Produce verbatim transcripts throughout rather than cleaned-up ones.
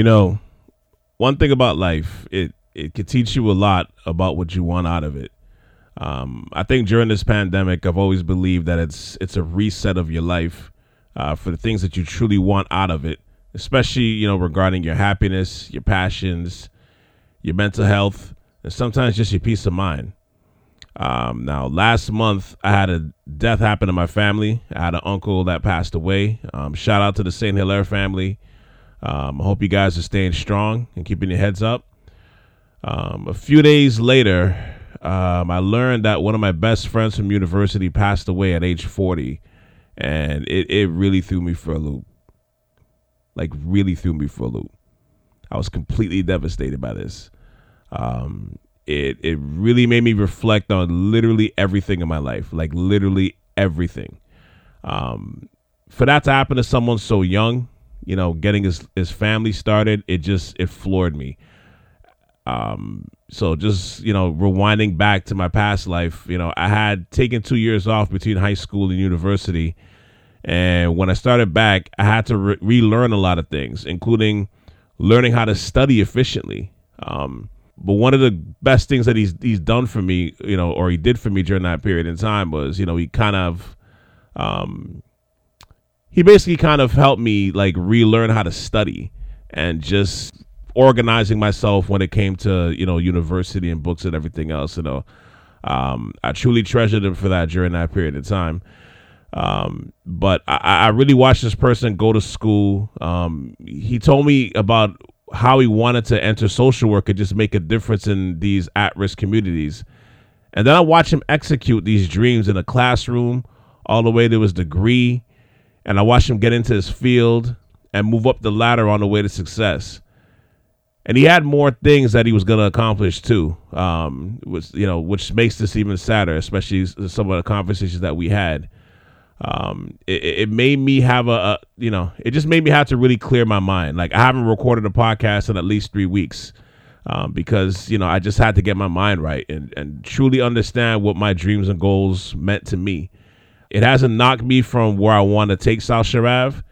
You know, one thing about life, it it could teach you a lot about what you want out of it. Um, I think during this pandemic, I've always believed that it's it's a reset of your life uh, for the things that you truly want out of it, especially, you know, regarding your happiness, your passions, your mental health, and sometimes just your peace of mind. Um, now, last month, I had a death happen in my family. I had an uncle that passed away. Um, shout out to the Saint Hilaire family. Um, I hope you guys are staying strong and keeping your heads up. Um, a few days later, um, I learned that one of my best friends from university passed away at age forty, and it, it really threw me for a loop. Like, really threw me for a loop. I was completely devastated by this. Um, it it really made me reflect on literally everything in my life, like literally everything. Um, for that to happen to someone so young, you know, getting his, his family started, it just, it floored me. Um, so just, you know, rewinding back to my past life, you know, I had taken two years off between high school and university. And when I started back, I had to re- relearn a lot of things, including learning how to study efficiently. Um, but one of the best things that he's, he's done for me, you know, or he did for me during that period in time was, you know, he kind of, um, He basically kind of helped me like relearn how to study and just organizing myself when it came to, you know, university and books and everything else. You know, um, I truly treasured him for that during that period of time. Um, but I, I really watched this person go to school. Um, he told me about how he wanted to enter social work and just make a difference in these at-risk communities. And then I watched him execute these dreams in a classroom all the way to his degree. And I watched him get into his field and move up the ladder on the way to success. And he had more things that he was going to accomplish too, um, which, you know, which makes this even sadder, especially some of the conversations that we had. Um, it, it made me have a, a, you know, it just made me have to really clear my mind. Like, I haven't recorded a podcast in at least three weeks um, because, you know, I just had to get my mind right and, and truly understand what my dreams and goals meant to me. It hasn't knocked me from where I want to take Southshire Avenue,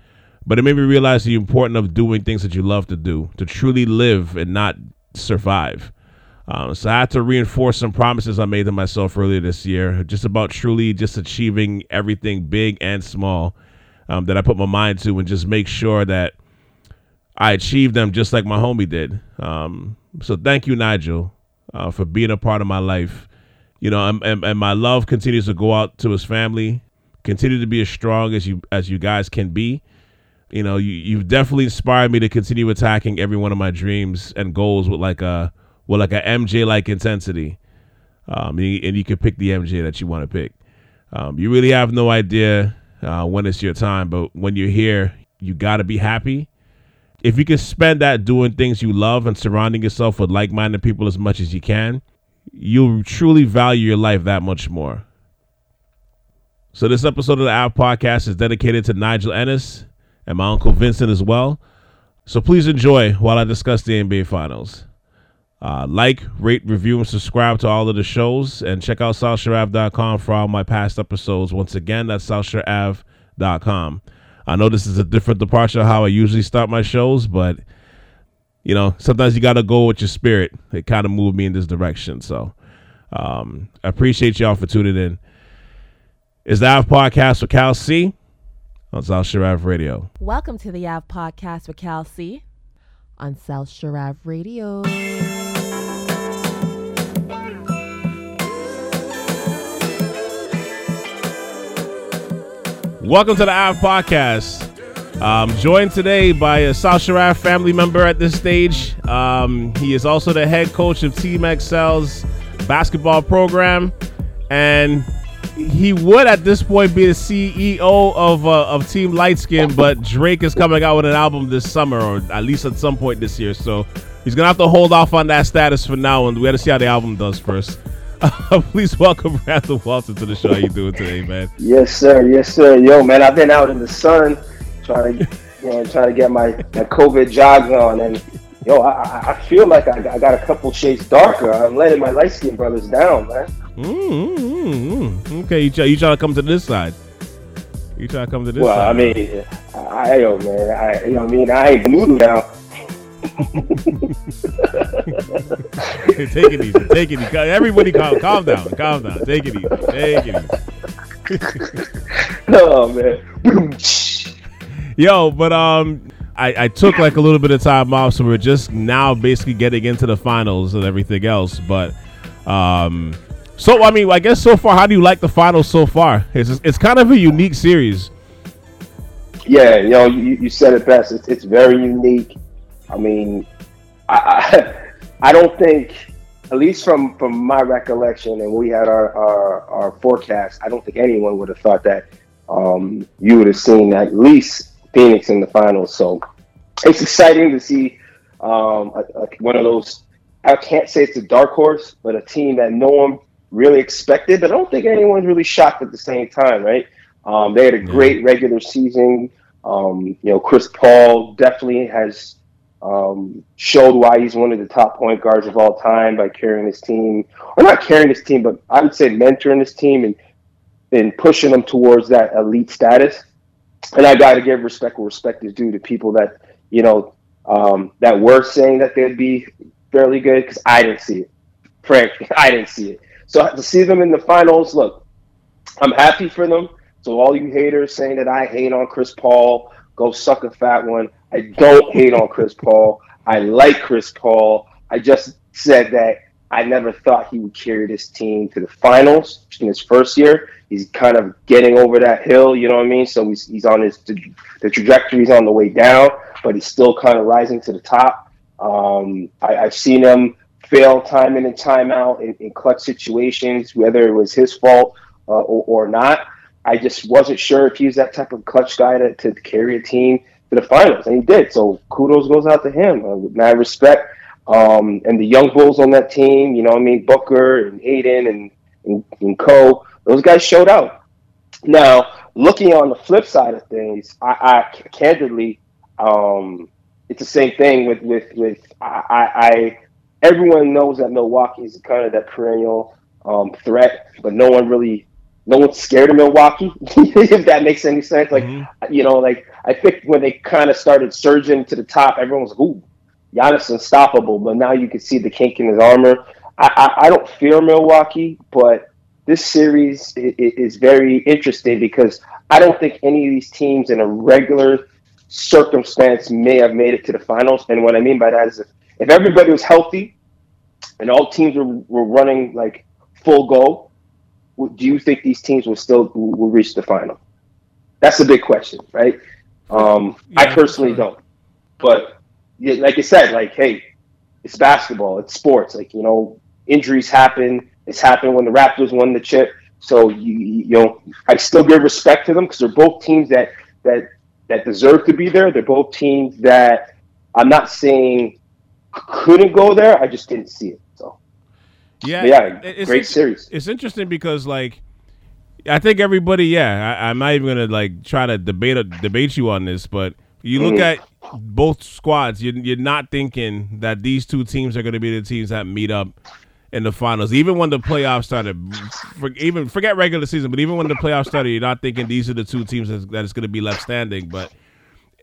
but it made me realize the importance of doing things that you love to do, to truly live and not survive. Um, so I had to reinforce some promises I made to myself earlier this year, just about truly just achieving everything big and small um, that I put my mind to, and just make sure that I achieve them just like my homie did. Um, so thank you, Nigel, uh, for being a part of my life. You know, and, and, and my love continues to go out to his family. Continue to be as strong as you as you guys can be. You know, you, you've definitely inspired me to continue attacking every one of my dreams and goals with like a with like a M J-like intensity. Um, and, and you can pick the M J that you want to pick. Um, you really have no idea uh, when it's your time, but when you're here, you got to be happy. If you can spend that doing things you love and surrounding yourself with like-minded people as much as you can, you'll truly value your life that much more. So this episode of the Av Podcast is dedicated to Nigel Ennis and my Uncle Vincent as well. So please enjoy while I discuss the N B A Finals. Uh, like, rate, review, and subscribe to all of the shows. And check out South Sharaf dot com for all my past episodes. Once again, that's South Sharaf dot com. I know this is a different departure how I usually start my shows, but, you know, sometimes you got to go with your spirit. It kind of moved me in this direction. So um, I appreciate y'all for tuning in. It's the Av Podcast with Cal C on South Sharaf Radio. Welcome to the Av Podcast with Cal C on South Sharaf Radio. Welcome to the Av Podcast. I'm joined today by a South Sharaf family member at this stage. Um, he is also the head coach of Team X L's basketball program, and he would at this point be the C E O of uh, of Team Lightskin, but Drake is coming out with an album this summer, or at least at some point this year. So he's going to have to hold off on that status for now, and we got to see how the album does first. Uh, please welcome Brandon Walton to the show. How you doing today, man? Yes, sir. Yes, sir. Yo, man, I've been out in the sun trying to, you know, trying to get my, my COVID jogs on, and yo, I, I feel like I, I got a couple shades darker. I'm letting my light-skinned brothers down, man. Mm-hmm. Okay, you try, you try to come to this side. You try to come to this well, side. Well, I mean, I, yo, man, I, you know what I mean? I ain't new now. Hey, take it easy. Take it easy. Everybody calm, calm down. Calm down. Take it easy. Take it easy. Oh, man. Yo, but um, I, I took like a little bit of time off, so we're just now basically getting into the finals and everything else. But um, so, I mean, I guess so far, how do you like the finals so far? It's just, it's kind of a unique series. Yeah, you know, you, you said it best. It's, it's very unique. I mean, I, I I don't think, at least from, from my recollection, and we had our, our, our forecast, I don't think anyone would have thought that um, you would have seen at least Phoenix in the finals. So it's exciting to see um, a, a, one of those, I can't say it's a dark horse, but a team that no one really expected, but I don't think anyone's really shocked at the same time, right? Um, they had a great regular season. Um, you know, Chris Paul definitely has um, showed why he's one of the top point guards of all time by carrying his team, or not carrying his team, but I would say mentoring his team and and pushing them towards that elite status. And I got to give respect where respect is due to people that, you know, um, that were saying that they'd be fairly good, because I didn't see it. Frank, I didn't see it. So to see them in the finals, look, I'm happy for them. So all you haters saying that I hate on Chris Paul, go suck a fat one. I don't hate on Chris Paul. I like Chris Paul. I just said that I never thought he would carry this team to the finals in his first year. He's kind of getting over that hill, you know what I mean? So he's, he's on his, the trajectory's on the way down, but he's still kind of rising to the top. Um, I, I've seen him fail time in and time out in, in clutch situations, whether it was his fault uh, or, or not. I just wasn't sure if he was that type of clutch guy to, to carry a team to the finals, and he did. So kudos goes out to him. Uh, with mad respect. Um, and the young bulls on that team, you know what I mean, Booker and Ayton and, and, and Co., those guys showed out. Now, looking on the flip side of things, I, I candidly, um, it's the same thing with, with, with I, I, I everyone knows that Milwaukee is kind of that perennial um, threat, but no one really No one's scared of Milwaukee, if that makes any sense. Like, mm-hmm. you know, like, I think when they kind of started surging to the top, everyone was like, ooh, Giannis unstoppable. But now you can see the kink in his armor. I, I, I don't fear Milwaukee, but this series is very interesting because I don't think any of these teams in a regular circumstance may have made it to the finals. And what I mean by that is if, if everybody was healthy and all teams were, were running, like, full go, do you think these teams will still will reach the final? That's a big question, right? Um, yeah, I personally sure. don't. But yeah, like I said, like, hey, it's basketball. It's sports. Like, you know, injuries happen. It's happened when the Raptors won the chip. So, you, you know, I still give respect to them because they're both teams that, that, that deserve to be there. They're both teams that I'm not saying couldn't go there. I just didn't see it. Yeah, yeah, it's, great it's, series. It's interesting because, like, I think everybody, yeah, I, I'm not even gonna like try to debate a, debate you on this, but you look mm. at both squads, you're, you're not thinking that these two teams are gonna be the teams that meet up in the finals. Even when the playoffs started, for, even forget regular season, but even when the playoffs started, you're not thinking these are the two teams that, that it's gonna be left standing. But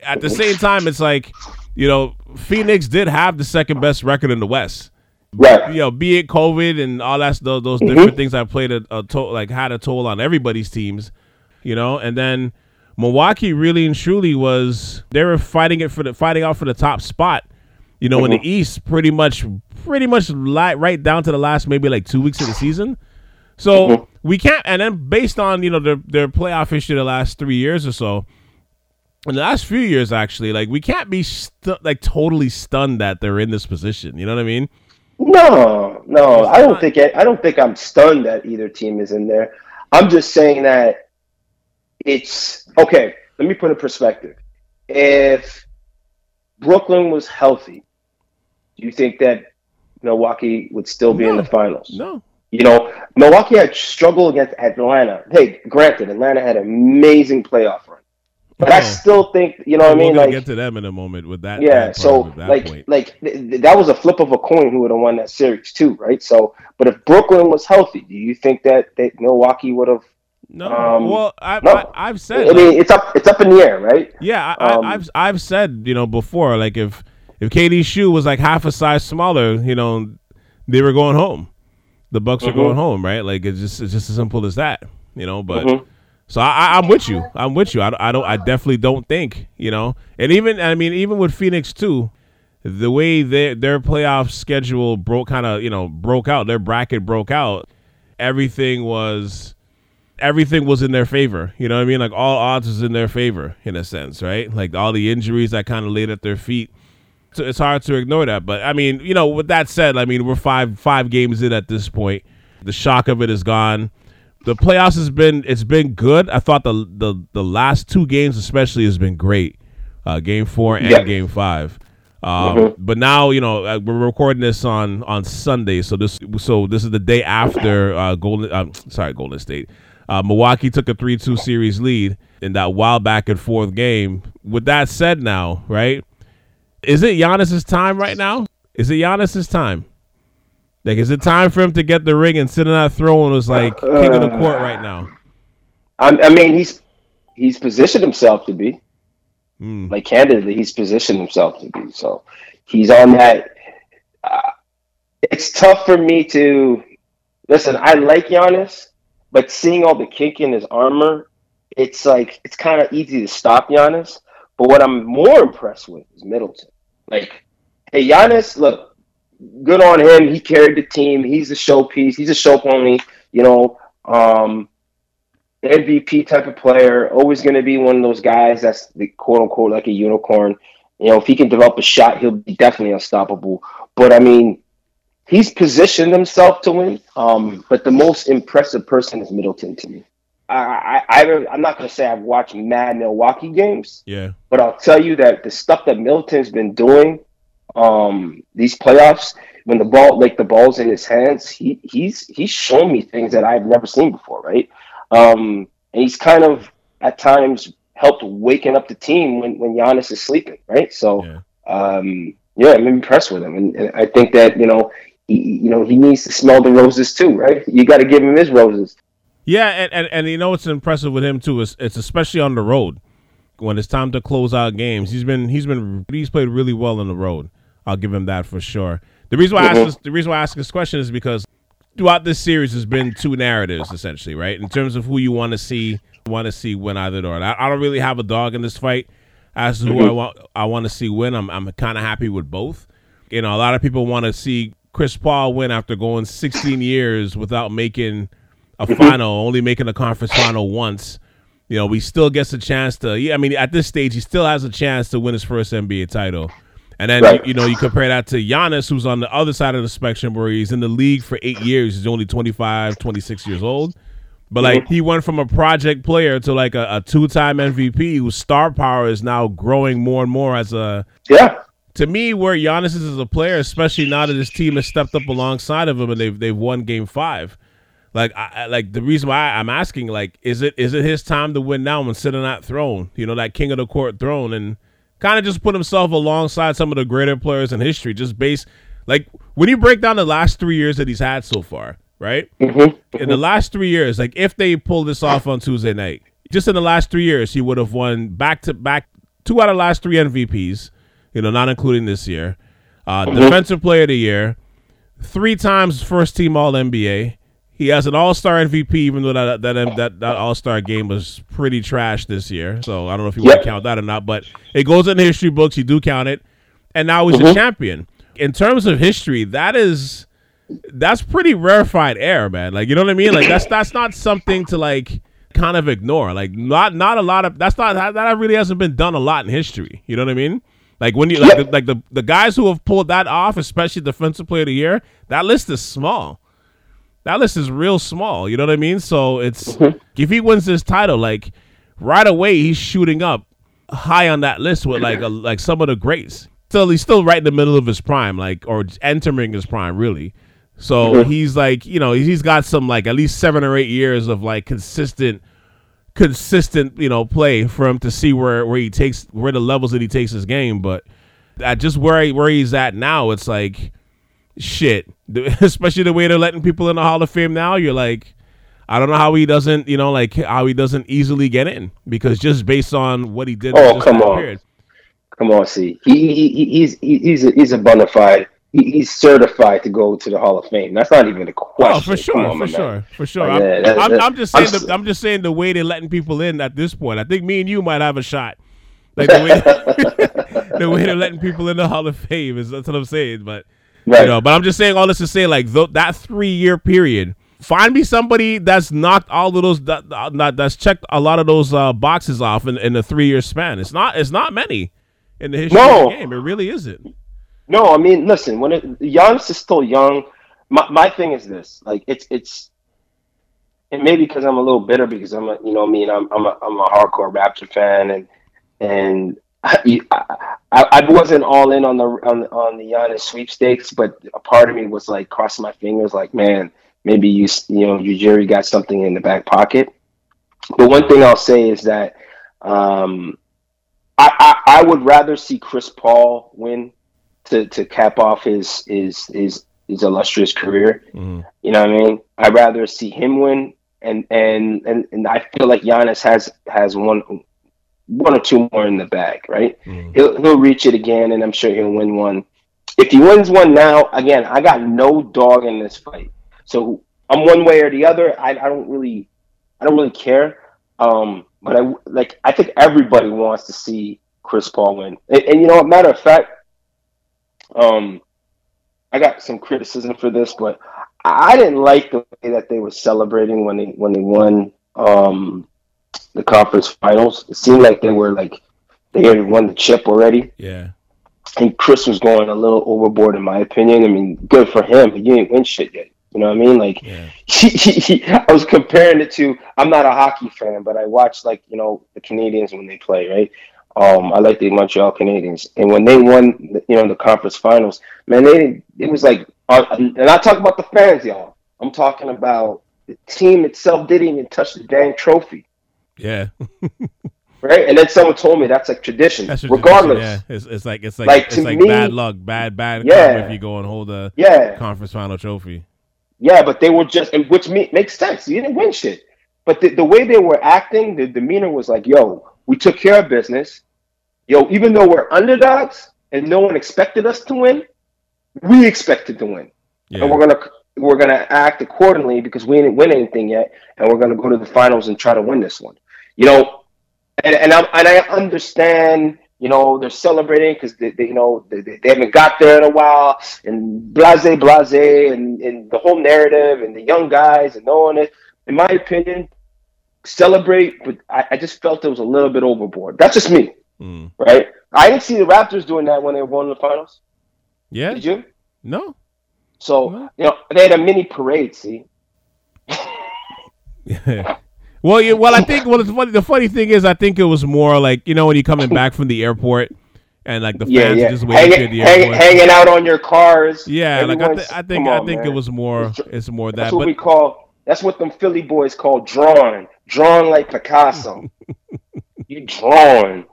at the same time, it's like, you know, Phoenix did have the second best record in the West. Right. You know, be it COVID and all that those, those mm-hmm. different things that played a, a toll, like had a toll on everybody's teams, you know. And then Milwaukee really and truly was they were fighting it for the fighting out for the top spot, you know, mm-hmm. in the East pretty much, pretty much li- right down to the last maybe like two weeks of the season. So mm-hmm. we can't. And then based on you know their their playoff history the last three years or so, in the last few years actually, like we can't be stu- like totally stunned that they're in this position. You know what I mean? No, no, I don't think I don't think I'm stunned that either team is in there. I'm just saying that it's okay. Let me put in perspective. If Brooklyn was healthy, do you think that Milwaukee would still be no, in the finals? No, you know, Milwaukee had struggled against Atlanta. Hey, granted, Atlanta had an amazing playoff run, but oh. I still think you know what I mean. We're gonna like, get to them in a moment with that. Yeah, that so that like point. like th- th- that was a flip of a coin who would have won that series too, right? So, but if Brooklyn was healthy, do you think that, that Milwaukee would have? No, um, well, I, no. I, I've said. I like, mean, it's up, it's up in the air, right? Yeah, I, um, I, I've I've said you know before, like if. If K D's shoe was like half a size smaller, you know, they were going home. The Bucks mm-hmm. are going home, right? Like it's just it's just as simple as that, you know. But mm-hmm. so I, I, I'm with you. I'm with you. I, I don't. I definitely don't think, you know. And even I mean, even with Phoenix too, the way their their playoff schedule broke, kind of you know broke out. Their bracket broke out. Everything was, everything was in their favor. You know what I mean? Like all odds was in their favor in a sense, right? Like all the injuries that kind of laid at their feet. So it's hard to ignore that. But I mean, you know, with that said, I mean, we're five five games in at this point. The shock of it is gone. The playoffs has been it's been good. I thought the the, the last two games especially has been great. Uh, game four and yeah. game five. Um, mm-hmm. But now, you know, we're recording this on, on Sunday, so this so this is the day after uh, Golden. Um, sorry, Golden State. Uh, Milwaukee took a three two series lead in that wild back and forth game. With that said, now, right? Is it Giannis's time right now? Is it Giannis's time? Like, is it time for him to get the ring and sit on that throne as, like, king of the court right now? I, I mean, he's he's positioned himself to be. Mm. Like, candidly, he's positioned himself to be. So, he's on that. Uh, it's tough for me to... Listen, I like Giannis, but seeing all the kink in his armor, it's, like, it's kind of easy to stop Giannis. But what I'm more impressed with is Middleton. Like, hey, Giannis, look... Good on him. He carried the team. He's a showpiece. He's a show pony, you know, um, M V P type of player. Always going to be one of those guys that's the quote unquote like a unicorn. You know, if he can develop a shot, he'll be definitely unstoppable. But I mean, he's positioned himself to win. Um, but the most impressive person is Middleton to me. I, I, I I'm not going to say I've watched mad Milwaukee games. Yeah. But I'll tell you that the stuff that Middleton's been doing. Um, these playoffs, when the ball, like the ball's in his hands, he he's he's shown me things that I've never seen before, right? Um, and he's kind of at times helped waking up the team when, when Giannis is sleeping, right? So, yeah, um, yeah I'm impressed with him, and, and I think that you know, he, you know, he needs to smell the roses too, right? You got to give him his roses. Yeah, and, and and you know what's impressive with him too is it's especially on the road when it's time to close out games. He's been he's been he's played really well on the road. I'll give him that for sure. The reason why mm-hmm. I asked this, the reason why I ask this question is because throughout this series, there's been two narratives essentially, right? In terms of who you want to see, want to see win either or. I, I don't really have a dog in this fight as to mm-hmm. who I want. I want to see win. I'm I'm kind of happy with both. You know, a lot of people want to see Chris Paul win after going sixteen years without making a mm-hmm. final, only making a conference final once. You know, he still gets a chance to. Yeah, I mean, at this stage, he still has a chance to win his first N B A title. And then, right. you, you know, you compare that to Giannis, who's on the other side of the spectrum where he's in the league for eight years. He's only twenty-five, twenty-six years old. But, like, mm-hmm. he went from a project player to, like, a, a two-time M V P whose star power is now growing more and more as a... Yeah. To me, where Giannis is as a player, especially now that his team has stepped up alongside of him and they've, they've won game five. Like, I, like the reason why I'm asking, like, is it is it his time to win now and sit on that throne? You know, that king of the court throne and... kind of just put himself alongside some of the greater players in history, just based, like, when you break down the last three years that he's had so far, right? Mm-hmm. Mm-hmm. In the last three years, like, if they pull this off on Tuesday night, just in the last three years, he would have won back-to-back two out of the last three M V Ps, you know, not including this year, uh, mm-hmm. Defensive Player of the Year, three times first-team All-N B A. He has an All-Star M V P, even though that that that, that All-Star game was pretty trash this year. So I don't know if you yep. want to count that or not, but it goes in the history books. You do count it, and now he's mm-hmm. a champion. In terms of history, that is that's pretty rarefied air, man. Like, you know what I mean? Like that's that's not something to like kind of ignore. Like not not a lot of that's not that really hasn't been done a lot in history. You know what I mean? Like when you like the, like the the guys who have pulled that off, especially Defensive Player of the Year, that list is small. That list is real small, you know what I mean? So it's mm-hmm. if he wins this title, like right away he's shooting up high on that list with like a, like some of the greats. Still, he's still right in the middle of his prime, like or entering his prime, really. So mm-hmm. he's like, you know, he's got some like at least seven or eight years of like consistent, consistent, you know, play for him to see where where he takes where the levels that he takes his game. But at just where he, where he's at now, it's like. Shit, especially the way they're letting people in the Hall of Fame now. You're like, I don't know how he doesn't, you know, like how he doesn't easily get in because just based on what he did. Oh, come on. Period. Come on, C. He, he he's he's a, he's a bona fide. He's certified to go to the Hall of Fame. That's not even a question. Oh, for sure, on, for, sure for sure, for yeah, sure. I'm, I'm, I'm just saying. I'm, the, I'm just saying the way they're letting people in at this point. I think me and you might have a shot. Like the way, the way they're letting people in the Hall of Fame is that's what I'm saying. But right. you know, but I'm just saying all this to say, like th- that three year period. Find me somebody that's knocked all of those that, that that's checked a lot of those uh, boxes off in, in a three year span. It's not it's not many in the history no. of the game. It really isn't. No, I mean, listen. When it, Giannis is still young, my my thing is this: like, it's it's, and maybe because I'm a little bitter because I'm, a, you know, I mean, I'm I'm a, I'm a hardcore Raptor fan, and and I, I I wasn't all in on the on on the Giannis sweepstakes, but a part of me was like crossing my fingers, like, man, maybe you you know, you Jerry got something in the back pocket. But one thing I'll say is that um, I, I I would rather see Chris Paul win. To, to cap off his his his, his illustrious career, mm. you know what I mean. I'd rather see him win, and and, and, and I feel like Giannis has, has one one or two more in the bag, right? Mm. He'll he'll reach it again, and I'm sure he'll win one. If he wins one now, again, I got no dog in this fight, so I'm one way or the other. I, I don't really I don't really care, um, but I like I think everybody wants to see Chris Paul win, and, and you know, matter of fact. Um, I got some criticism for this, but I didn't like the way that they were celebrating when they when they won um the conference finals. It seemed like they were like they had won the chip already. Yeah, and Chris was going a little overboard, in my opinion. I mean, good for him, but you ain't win shit yet. You know what I mean? Like, yeah. he, he, he, I was comparing it to. I'm not a hockey fan, but I watch like you know the Canadians when they play, right? Um, I like the Montreal Canadiens, and when they won, you know, the conference finals, man, they it was like, uh, and I talk about the fans, y'all. I'm talking about the team itself didn't even touch the dang trophy. Yeah. Right, and then someone told me that's like tradition. That's regardless, tradition, yeah, it's, it's like it's like, like it's like me, bad luck, bad bad yeah, if you go and hold a yeah. conference final trophy. Yeah, but they were just, and which me, makes sense. You didn't win shit, but the, the way they were acting, the demeanor was like, yo, we took care of business. Yo, even though we're underdogs and no one expected us to win, we expected to win, yeah. and we're gonna we're gonna act accordingly because we didn't win anything yet, and we're gonna go to the finals and try to win this one. You know, and and I and I understand, you know, they're celebrating because they, they you know they, they haven't got there in a while, and blase blase, and and the whole narrative, and the young guys, and knowing it. In my opinion, celebrate, but I, I just felt it was a little bit overboard. That's just me. Mm. Right, I didn't see the Raptors doing that when they won the finals. Yeah, did you? No. So no. you know they had a mini parade. See. yeah. Well, you, well, I think well, it's funny, the funny thing is, I think it was more like you know when you're coming back from the airport and like the fans yeah, yeah. are just waiting hang, at the hang, airport, hanging out on your cars. Yeah, Everyone's, like I, th- I think on, I think man. it was more. It's, it's more that. That's what but, we call. That's what them Philly boys call drawing. Drawing like Picasso. You drawing.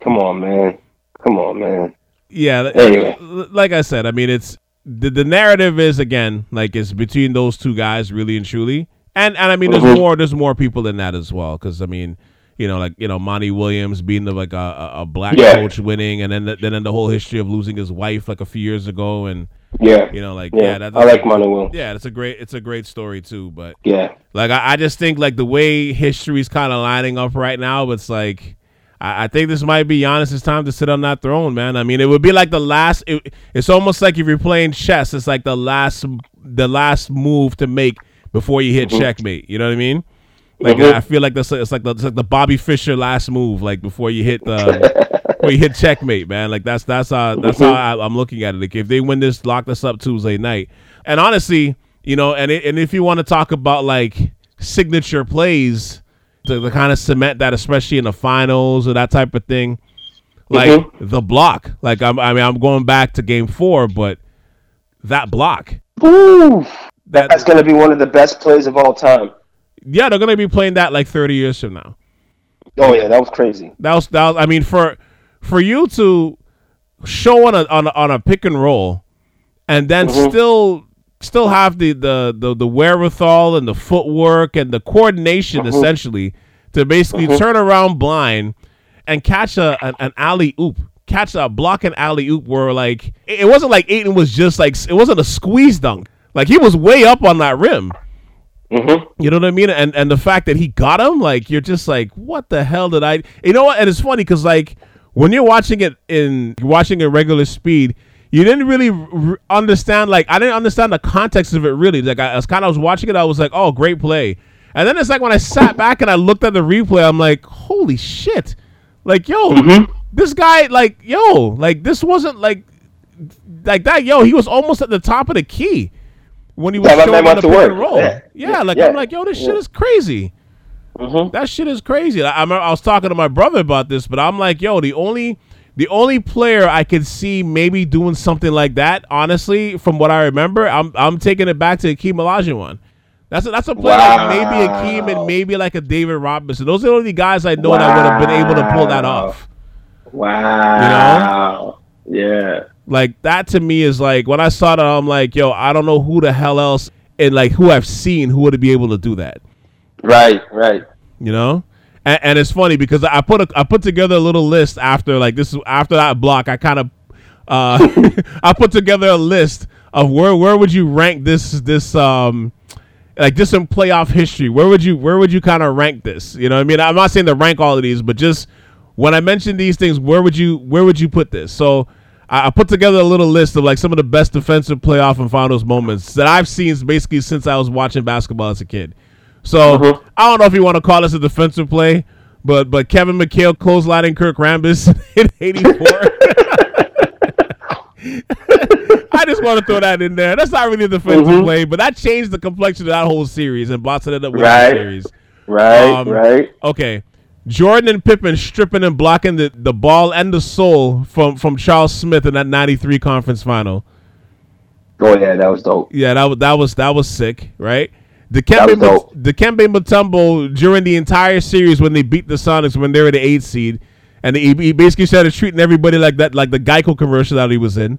Come on, man. Come on, man. Yeah. Anyway. Like I said, I mean, it's the, the narrative is, again, like it's between those two guys, really and truly. And, and I mean, mm-hmm. there's more there's more people in that as well. Because, I mean, you know, like, you know, Monty Williams being the, like a, a black yeah. coach winning. And then the, then the whole history of losing his wife like a few years ago. And, yeah, you know, like, yeah, yeah that's, I like Monty Williams. Yeah, it's a great it's a great story, too. But, yeah, like, I, I just think like the way history's kind of lining up right now, it's like. I think this might be Giannis's time to sit on that throne, man. I mean, it would be like the last. It, it's almost like if you're playing chess, it's like the last, the last move to make before you hit mm-hmm. checkmate. You know what I mean? Like mm-hmm. I feel like that's it's like the, it's like the Bobby Fischer last move, like before you hit the before you hit checkmate, man. Like that's that's how that's mm-hmm. how I, I'm looking at it. Like if they win this, lock us up Tuesday night. And honestly, you know, and it, and if you want to talk about like signature plays. To, to kind of cement that, especially in the finals or that type of thing, like mm-hmm. the block. Like I'm, I mean, I'm going back to Game Four, but that block. Ooh, that, that's going to be one of the best plays of all time. Yeah, they're going to be playing that like thirty years from now. Oh yeah, that was crazy. That was that. Was, I mean, for for you to show on a on a, on a pick and roll, and then mm-hmm. still. Still have the, the, the, the wherewithal and the footwork and the coordination mm-hmm. essentially to basically mm-hmm. turn around blind and catch a an, an alley oop catch a block and alley-oop where, like, it wasn't like Ayton was just, like, it wasn't a squeeze dunk. Like, he was way up on that rim. Mm-hmm. You know what I mean? And and the fact that he got him, like, you're just like, what the hell did I? You know what? And it's funny because, like, when you're watching it in watching it regular speed, you didn't really re- understand, like, I didn't understand the context of it, really. Like, I, I was kind of I was watching it, I was like, oh, great play. And then it's like when I sat back and I looked at the replay, I'm like, holy shit. Like, yo, mm-hmm. this guy, like, yo, like, this wasn't, like, like that, yo, he was almost at the top of the key when he was yeah, showing up the pick and roll. Yeah, yeah, yeah. like, yeah. I'm like, yo, this yeah. shit is crazy. Mm-hmm. That shit is crazy. I, I remember I was talking to my brother about this, but I'm like, yo, the only... The only player I could see maybe doing something like that, honestly, from what I remember, I'm I'm taking it back to Akeem Olajuwon. That's a, that's a player wow. like maybe Akeem and maybe like a David Robinson. Those are the only guys I know wow. that would have been able to pull that off. Wow. You know? Yeah. Like, that to me is like, when I saw that, I'm like, yo, I don't know who the hell else and like who I've seen who would be able to do that. Right, right. You know? And, and it's funny because I put a, I put together a little list after like this after that block I kind of uh, I put together a list of where where would you rank this this um like this in playoff history, where would you where would you kind of rank this, you know what I mean? I'm not saying to rank all of these, but just when I mention these things, where would you where would you put this? So I, I put together a little list of like some of the best defensive playoff and finals moments that I've seen basically since I was watching basketball as a kid. So mm-hmm. I don't know if you want to call this a defensive play, but but Kevin McHale clotheslining Kirk Rambis in eighty-four. I just want to throw that in there. That's not really a defensive mm-hmm. play, but that changed the complexion of that whole series and blotted it up with right. the series. Right, um, right. Okay. Jordan and Pippen stripping and blocking the, the ball and the soul from, from Charles Smith in that ninety-three conference final. Oh yeah, that was dope. Yeah, that was that was that was sick, right? Dikembe Dikembe Mutombo during the entire series when they beat the Sonics when they were the eighth seed, and he, he basically started treating everybody like that, like the Geico commercial that he was in.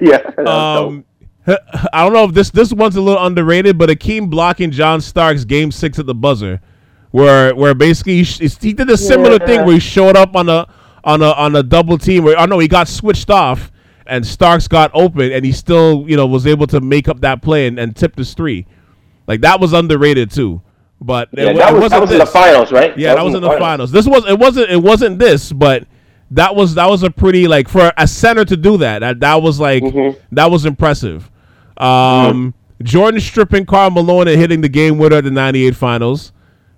yeah. Um, I don't know if this this one's a little underrated, but Akeem blocking John Starks game six at the buzzer, where where basically he, he did a similar yeah. thing where he showed up on a on a on a double team where oh no he got switched off and Starks got open and he still you know was able to make up that play and, and tip this three. Like, that was underrated too, but yeah, it, that was, it wasn't that was in the finals, right? Yeah, that, that was in the finals. finals. This was it wasn't it wasn't this, but that was that was a pretty like for a center to do that. That, that was like mm-hmm. that was impressive. Um, mm-hmm. Jordan stripping Karl Malone and hitting the game winner at the ninety-eight finals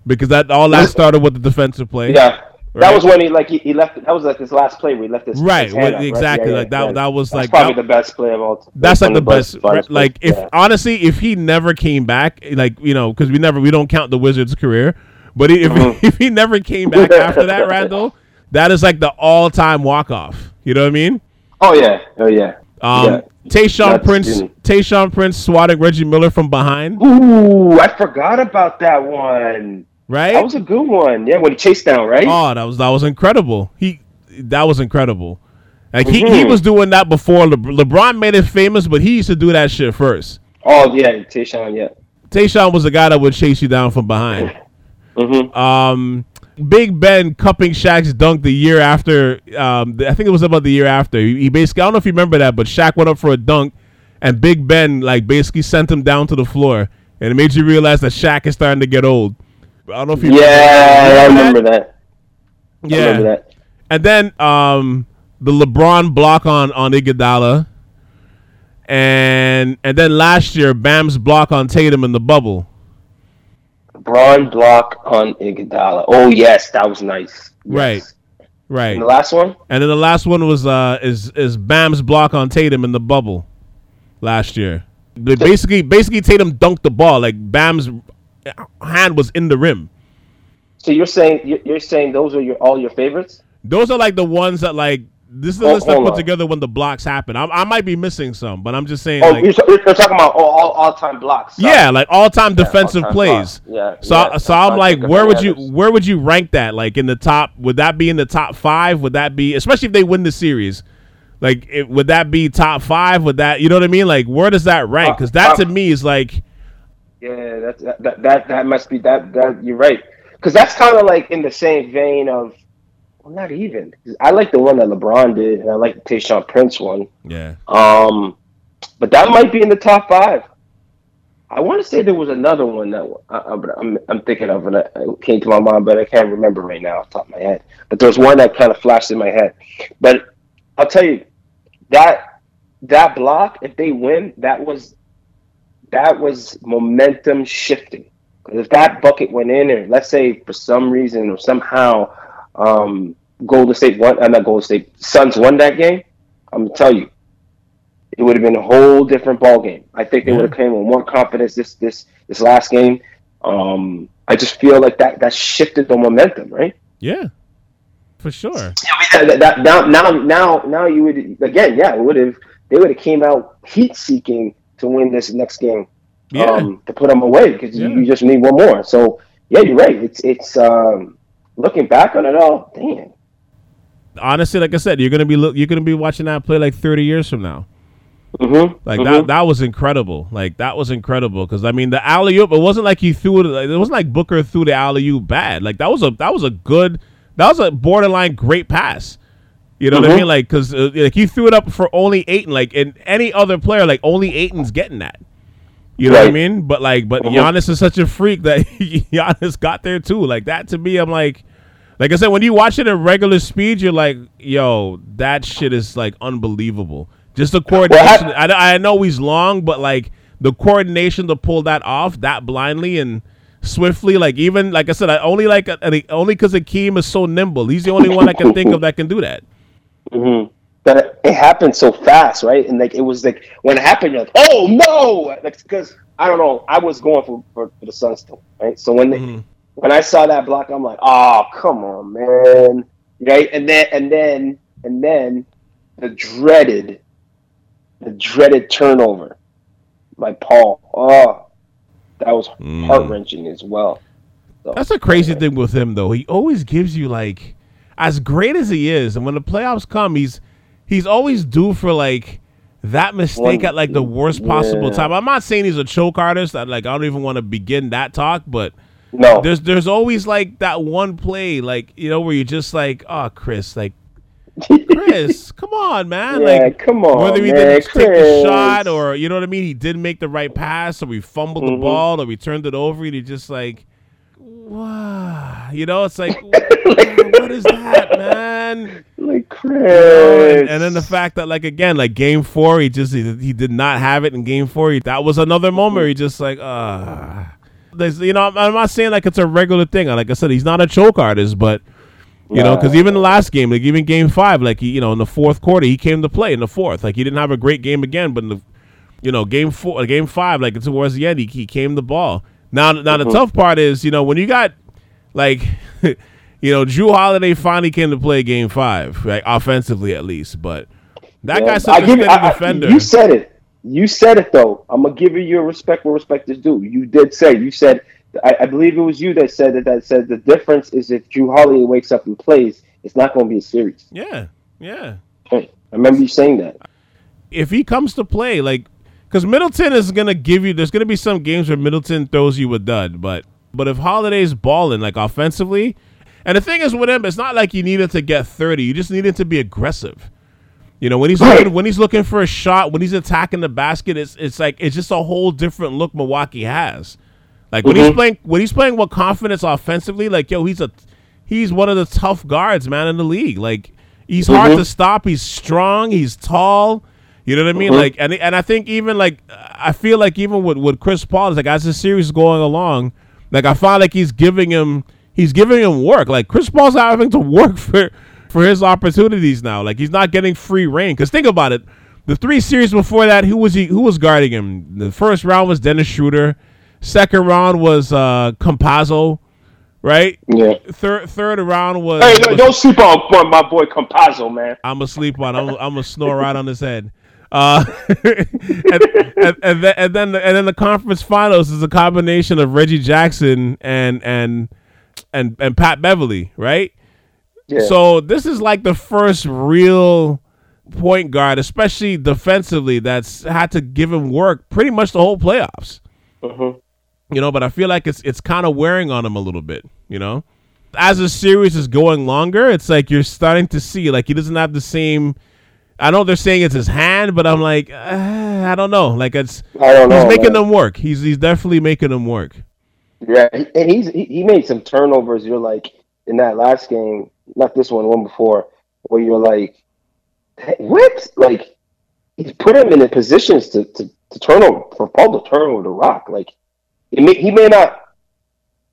because that all that started with the defensive play. Yeah. Right. That was when he like he, he left. That was like his last play. We left his right. His hand exactly. Up, right? Yeah, yeah, like that. Yeah. That was that's like probably that, the best play of all. Time. That's like the best. best like if yeah. honestly, if he never came back, like you know, because we never we don't count the Wizards' career, but if mm-hmm. if he never came back after that, Randall, that is like the all-time walk-off. You know what I mean? Oh yeah. Oh yeah. Um, yeah. Tayshaun Prince. Tayshaun Prince swatting Reggie Miller from behind. Ooh, I forgot about that one. Right, that was a good one. Yeah, when he chased down, right? Oh, that was that was incredible. He that was incredible. Like mm-hmm. he, he was doing that before Le- LeBron made it famous, but he used to do that shit first. Oh yeah, Tayshaun. Yeah, Tayshaun was the guy that would chase you down from behind. Mm-hmm. Um, Big Ben cupping Shaq's dunk the year after. Um, I think it was about the year after. He, he basically, I don't know if you remember that, but Shaq went up for a dunk, and Big Ben like basically sent him down to the floor, and it made you realize that Shaq is starting to get old. I don't know if you yeah, remember that. I remember that. Yeah, I remember that. And then um, the LeBron block on, on Iguodala, and and then last year Bam's block on Tatum in the bubble. LeBron block on Iguodala. Oh yes, that was nice. Yes. Right, right. And the last one. And then the last one was uh, is is Bam's block on Tatum in the bubble last year. They basically, basically Tatum dunked the ball like Bam's hand was in the rim. So you're saying you're saying those are your all your favorites? Those are like the ones that like this is the oh, list I put on. together when the blocks happen. I, I might be missing some, but I'm just saying. Oh, like, you're, you're talking about all all, all time blocks. Sorry. Yeah, like all time yeah, defensive all-time plays. Yeah. So yeah, I, so I'm like, where would you where would you rank that? Like in the top? Would that be in the top five? Would that be especially if they win the series? Like, it, would that be top five? Would that you know what I mean? Like, where does that rank? Because that uh, to me is like. Yeah, that's, that that that must be that that you're right, because that's kind of like in the same vein of Well, not even. I like the one that LeBron did, and I like the Tayshaun Prince one. Yeah. Um, but that might be in the top five. I want to say there was another one that I, I'm, I'm thinking of, and it came to my mind, but I can't remember right now off the top of my head. But there was one that kind of flashed in my head. But I'll tell you, that that block, if they win, that was that was momentum shifting. Because if that bucket went in, and let's say for some reason or somehow um, Golden State won, uh, not Golden State, Suns won that game, I'm going to tell you, it would have been a whole different ball game. I think they yeah. would have came with more confidence this this this last game. Um, I just feel like that that shifted the momentum, right? Yeah, for sure. Yeah, I mean, that, that, that, now, now, now you would again, yeah, it would have. They would have came out heat seeking to win this next game. Yeah. Um, to put them away because yeah. you, you just need one more. So yeah, you're right. It's it's um, looking back on it all. Damn. Honestly, like I said, you're gonna be look, you're gonna be watching that play like thirty years from now. Mm-hmm. Like mm-hmm. that, that was incredible. Like that was incredible because I mean the alley oop. It wasn't like he threw it. Like, it wasn't like Booker threw the alley oop bad. Like that was a that was a good. That was a borderline great pass. You know mm-hmm. what I mean? Like because uh, like he threw it up for only Ayton. Like and any other player, like only Ayton's getting that. You know right. what I mean? But like, but mm-hmm. Giannis is such a freak that Giannis got there too. Like that to me, I'm like, like I said, when you watch it at regular speed, you're like, yo, that shit is like unbelievable. Just the coordination. Well, I, I know he's long, but, like, the coordination to pull that off that blindly and swiftly, like, even, like I said, I only like only because Akeem is so nimble. He's the only one I can think of that can do that. Mm-hmm. But it happened so fast, right? And, like, it was, like, when it happened, you're like, oh, no! Like, because, I don't know, I was going for, for, for the Suns still, right? So when, mm-hmm. they, when I saw that block, I'm like, oh, come on, man. Right? And then, and then, and then, the dreaded... The dreaded turnover by Paul. Oh, that was mm. heart-wrenching as well. So, that's a crazy yeah. thing with him, though. He always gives you, like, as great as he is, and when the playoffs come, he's he's always due for, like, that mistake One, at, like, the worst yeah. possible time. I'm not saying he's a choke artist. I, like, I don't even want to begin that talk, but... No. There's, there's always, like, that one play, like, you know, where you're just like, oh, Chris, like, Chris, come on, man! Yeah, like, come on. Whether he man, didn't Chris. take the shot or you know what I mean, he didn't make the right pass, or we fumbled mm-hmm. the ball, or we turned it over, and he just like, wow, you know, it's like, what is that, man? Like Chris, you know, and, and then the fact that, like, again, like game four, he just he, he did not have it in game four. He, that was another moment where he just like, ah, uh. you know, I'm, I'm not saying like it's a regular thing. Like I said, he's not a choke artist, but. You know, because even the last game, like even game five, like, he, you know, in the fourth quarter, he came to play in the fourth. Like, he didn't have a great game again, but, in the, you know, game four, game five, like, towards the end, he, he came the ball. Now, now the mm-hmm. tough part is, you know, when you got, like, you know, Jrue Holiday finally came to play game five, right, offensively at least. But that yeah, guy's such a good defender. You said it. You said it, though. I'm going to give you your respect where respect is due. You did say. You said I, I believe it was you that said that. That said the difference is if Jrue Holiday wakes up and plays, it's not going to be a series. Yeah, yeah. I remember you saying that. If he comes to play, like, because Middleton is going to give you. There's going to be some games where Middleton throws you a dud, but but if Holiday's balling like offensively, and the thing is with him, it's not like you needed to get thirty. You just needed to be aggressive. You know, when he's looking, when he's looking for a shot, when he's attacking the basket, it's it's like it's just a whole different look Milwaukee has. Like when mm-hmm. he's playing, when he's playing with confidence offensively, like yo, he's a, he's one of the tough guards, man, in the league. Like he's mm-hmm. hard to stop. He's strong. He's tall. You know what I mean? Mm-hmm. Like and and I think even like I feel like even with, with Chris Paul, it's like as the series is going along, like I find like he's giving him he's giving him work. Like Chris Paul's having to work for for his opportunities now. Like he's not getting free reign. Because think about it, the three series before that, who was he? Who was guarding him? The first round was Dennis Schroeder. Second round was uh, Compazzo, right? Yeah. Third third round was. Hey, no, was, don't sleep on my boy Compazzo, man. I'm gonna sleep on. I'm I'm gonna snore right on his head. Uh, and, and, and, then, and then the, and then the conference finals is a combination of Reggie Jackson and and and and Pat Beverly, right? Yeah. So this is like the first real point guard, especially defensively, that's had to give him work pretty much the whole playoffs. Mm-hmm. You know, but I feel like it's it's kind of wearing on him a little bit, you know? as the series is going longer, it's like you're starting to see, like, he doesn't have the same. I know they're saying it's his hand, but I'm like, uh, I don't know. Like, it's I don't know, he's making man. them work. He's he's definitely making them work. Yeah, and he's he, he made some turnovers. You're like, in that last game, not this one, one before, where you're like, hey, what? Like, he's put him in the positions to to, to turn over for Paul to turn over the rock. Like, it may, he may not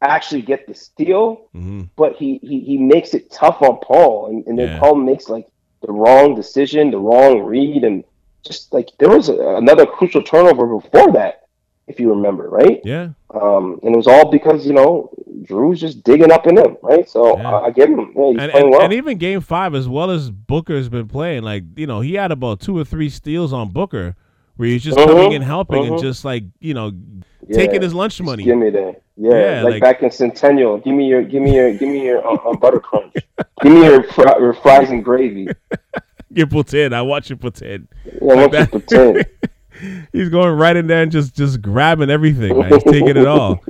actually get the steal, mm-hmm. but he, he he makes it tough on Paul, and, and then yeah. Paul makes like. the wrong decision, the wrong read, and just like there was a, another crucial turnover before that, if you remember, right? Yeah. Um, and it was all because, you know, Drew's just digging up in him, right? So yeah. I, I give him, yeah, he's and, playing and, well. And even game five, as well as Booker's been playing, like, you know, he had about two or three steals on Booker where he's just mm-hmm. coming and helping mm-hmm. and just like, you know, yeah. taking his lunch money. Just give me that. Yeah, yeah, like, like back in Centennial, give me your, give me your, give me your uh, uh, butter crunch, give me your, fr- your fries and gravy. Your poutine, I want your poutine. Yeah, like I want your poutine. He's going right in there and just, just grabbing everything. Like, he's taking it all.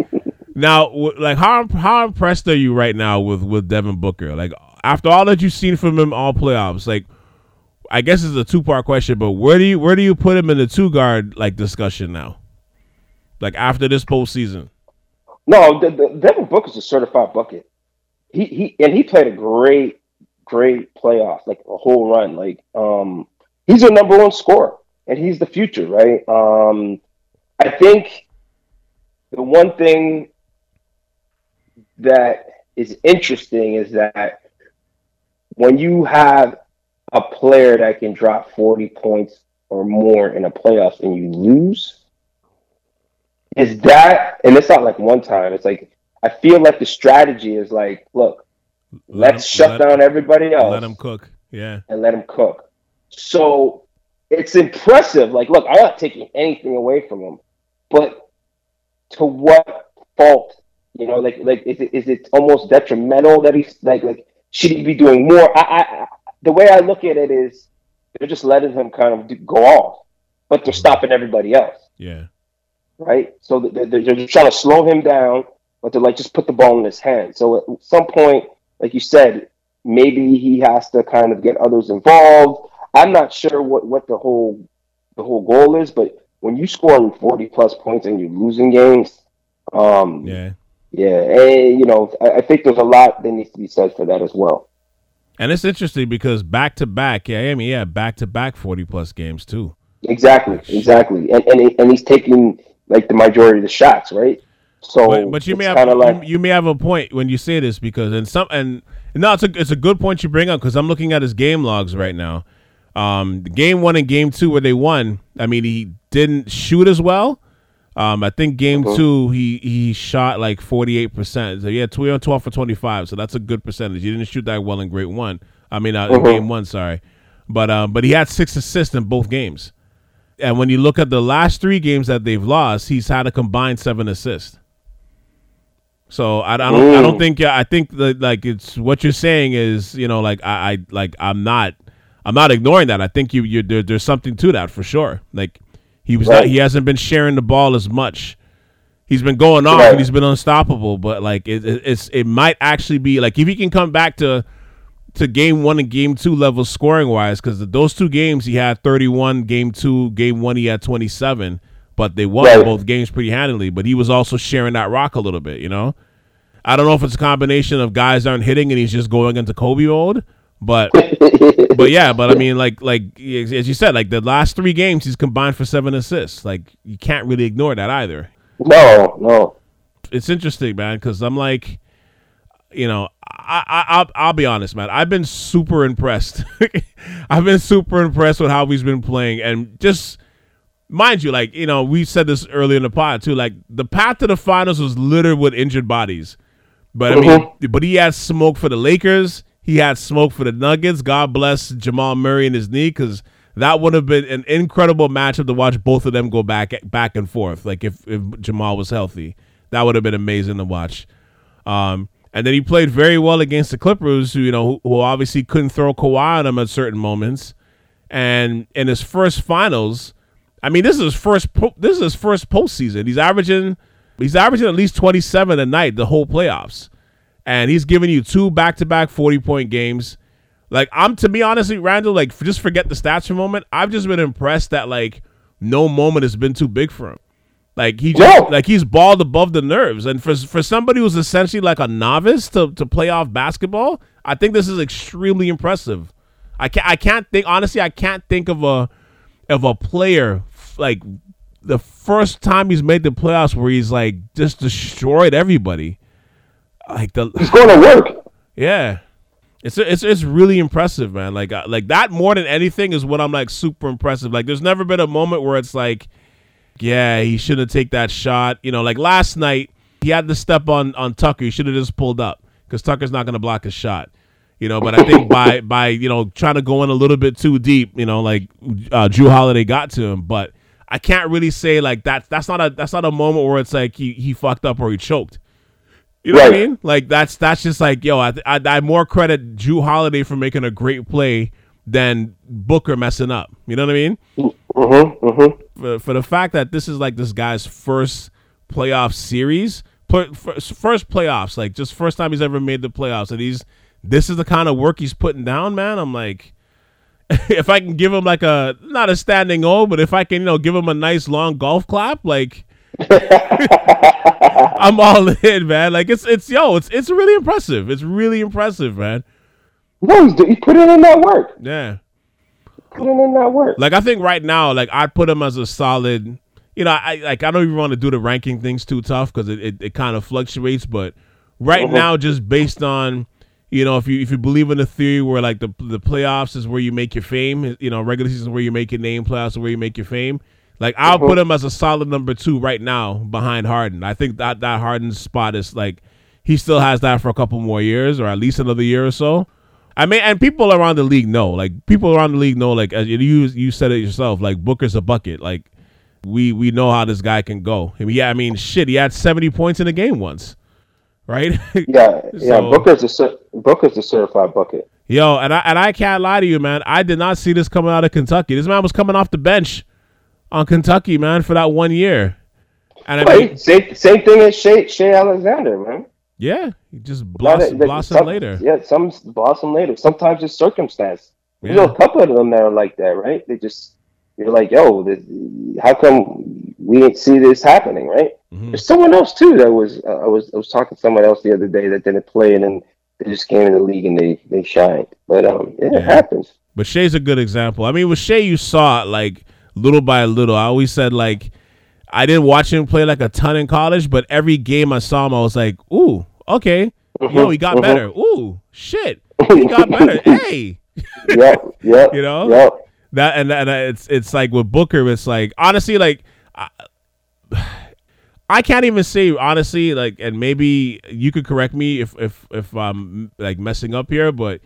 Now, w- like how how impressed are you right now with, with Devin Booker? Like after all that you've seen from him all playoffs, like I guess it's a two part question, but where do you where do you put him in the two guard like discussion now? Like after this postseason. No, the, the, Devin Booker's a certified bucket. He he and he played a great, great playoff, like a whole run. Like um, he's a number one scorer, and he's the future, right? Um, I think the one thing that is interesting is that when you have a player that can drop forty points or more in a playoff and you lose. Is that, and it's not like one time, it's like, I feel like the strategy is like, look, let let's him, shut let, down everybody else. Let them cook, yeah. And let them cook. So it's impressive. Like, look, I'm not taking anything away from him, but to what fault? You know, like, like is it, is it almost detrimental that he's, like, like should he be doing more? I, I, I the way I look at it is they're just letting him kind of do, go off, but they're stopping everybody else. Yeah. Right, so they're, they're trying to slow him down, but they're like, just put the ball in his hand. So at some point, like you said, maybe he has to kind of get others involved. I'm not sure what, what the whole the whole goal is, but when you score forty plus points and you're losing games, um, yeah, yeah, and, you know, I, I think there's a lot that needs to be said for that as well. And it's interesting because back to back, yeah, I mean, yeah, back to back forty plus games too. Exactly, exactly, and and and he's taking. Like the majority of the shots, right? So, but, but you may have like... you, you may have a point when you say this because in some and no, it's a it's a good point you bring up because I'm looking at his game logs right now. Um, game one and game two where they won. I mean, he didn't shoot as well. Um, I think game mm-hmm. two he he shot like forty-eight percent. So yeah, two on twelve for twenty-five. So that's a good percentage. He didn't shoot that well in grade one. I mean, uh, mm-hmm. game one, sorry. But um, but he had six assists in both games. And when you look at the last three games that they've lost, he's had a combined seven assists. So I, I don't, mm. I don't think, I think that like it's what you're saying is, you know, like I, I like I'm not, I'm not ignoring that. I think you, you there, there's something to that for sure. Like he was, right. not, he hasn't been sharing the ball as much. He's been going off right. and he's been unstoppable. But like it, it, it's, it might actually be like if he can come back to. to game one and game two level scoring wise, because those two games he had thirty-one, game two, game one he had twenty-seven, but they won right. both games pretty handily, but he was also sharing that rock a little bit, you know? I don't know if it's a combination of guys aren't hitting and he's just going into Kobe mode, but but yeah, but I mean, like like as you said, like the last three games he's combined for seven assists. Like you can't really ignore that either. No, no. It's interesting, man, because I'm like, you know, I, I, I'll, I'll be honest, man. I've been super impressed. I've been super impressed with how he's been playing. And just, mind you, like, you know, we said this earlier in the pod, too. Like, the path to the finals was littered with injured bodies. But, mm-hmm. I mean, but he had smoke for the Lakers. He had smoke for the Nuggets. God bless Jamal Murray and his knee, because that would have been an incredible matchup to watch both of them go back back and forth. Like, if, if Jamal was healthy, that would have been amazing to watch. Um And then he played very well against the Clippers, who, you know, who, who obviously couldn't throw Kawhi on him at certain moments. And in his first finals, I mean, this is his first po- this is his first postseason. He's averaging he's averaging at least twenty-seven a night the whole playoffs. and he's giving you two back-to-back forty-point games. Like, I'm, to be honestly, Randall, like, just forget the stats for a moment. I've just been impressed that, like, no moment has been too big for him. Like, he just, Whoa. like, he's balled above the nerves. And for for somebody who's essentially like a novice to, to play off basketball, I think this is extremely impressive. I can't, I can't think, honestly, I can't think of a of a player, like, the first time he's made the playoffs where he's, like, just destroyed everybody. Like the He's going to work. Yeah. It's it's it's really impressive, man. Like like that more than anything is what I'm like super impressive. Like there's never been a moment where it's like, yeah, he shouldn't take that shot. You know, like last night he had the step on on Tucker. He should have just pulled up because Tucker's not going to block his shot. You know, but I think by by you know trying to go in a little bit too deep, you know, like uh, Jrue Holiday got to him. But I can't really say like that. That's not a that's not a moment where it's like he he fucked up or he choked. You know right. what I mean? Like, that's that's just like, yo, I, I I more credit Jrue Holiday for making a great play than Booker messing up. You know what I mean? Mm-hmm, mm-hmm. For, for the fact that this is, like, this guy's first playoff series, pl- first playoffs, like, just first time he's ever made the playoffs. And he's this is the kind of work he's putting down, man. I'm like, if I can give him, like, a, not a standing O, but if I can, you know, give him a nice long golf clap, like, I'm all in, man. Like it's it's yo, it's it's really impressive. It's really impressive, man. No, he's, he's putting in that work. Yeah, putting in that work. Like I think right now, like I put him as a solid. You know, I like I don't even want to do the ranking things too tough because it, it, it kind of fluctuates. But right uh-huh. now, just based on you know, if you if you believe in the theory where like the the playoffs is where you make your fame, you know, regular season is where you make your name, playoffs is where you make your fame. Like, I'll mm-hmm. put him as a solid number two right now behind Harden. I think that, that Harden's spot is, like, he still has that for a couple more years or at least another year or so. I mean, and people around the league know. Like, people around the league know, like, as you you said it yourself, like, Booker's a bucket. Like, we we know how this guy can go. I mean, yeah, I mean, shit, he had seventy points in a game once, right? Yeah, so, yeah, Booker's a, Booker's a certified bucket. Yo, and I, and I can't lie to you, man. I did not see this coming out of Kentucky. This man was coming off the bench on Kentucky, man, for that one year. And I mean, Wait, same, same thing as Shea, Shea Alexander, man. Yeah, he just blossomed, that, blossomed some, later. Yeah, some blossom later. Sometimes it's circumstance. Yeah. You know, a couple of them that are like that, right? They just, you're like, yo, this, how come we didn't see this happening, right? Mm-hmm. There's someone else, too, that was, uh, I was I was talking to someone else the other day that didn't play, and then they just came in the league and they, they shined. But um, yeah, yeah. it happens. But Shea's a good example. I mean, with Shea, you saw it, like, little by little. I always said, like, I didn't watch him play, like, a ton in college, but every game I saw him, I was like, ooh, okay. Mm-hmm, Yo, he got mm-hmm. better. Ooh, shit. He got better. Hey. Yeah, yeah. You know? Yeah. That, and and it's it's like with Booker, it's like, honestly, like, I, I can't even say, honestly, like, and maybe you could correct me if, if, if I'm, like, messing up here, but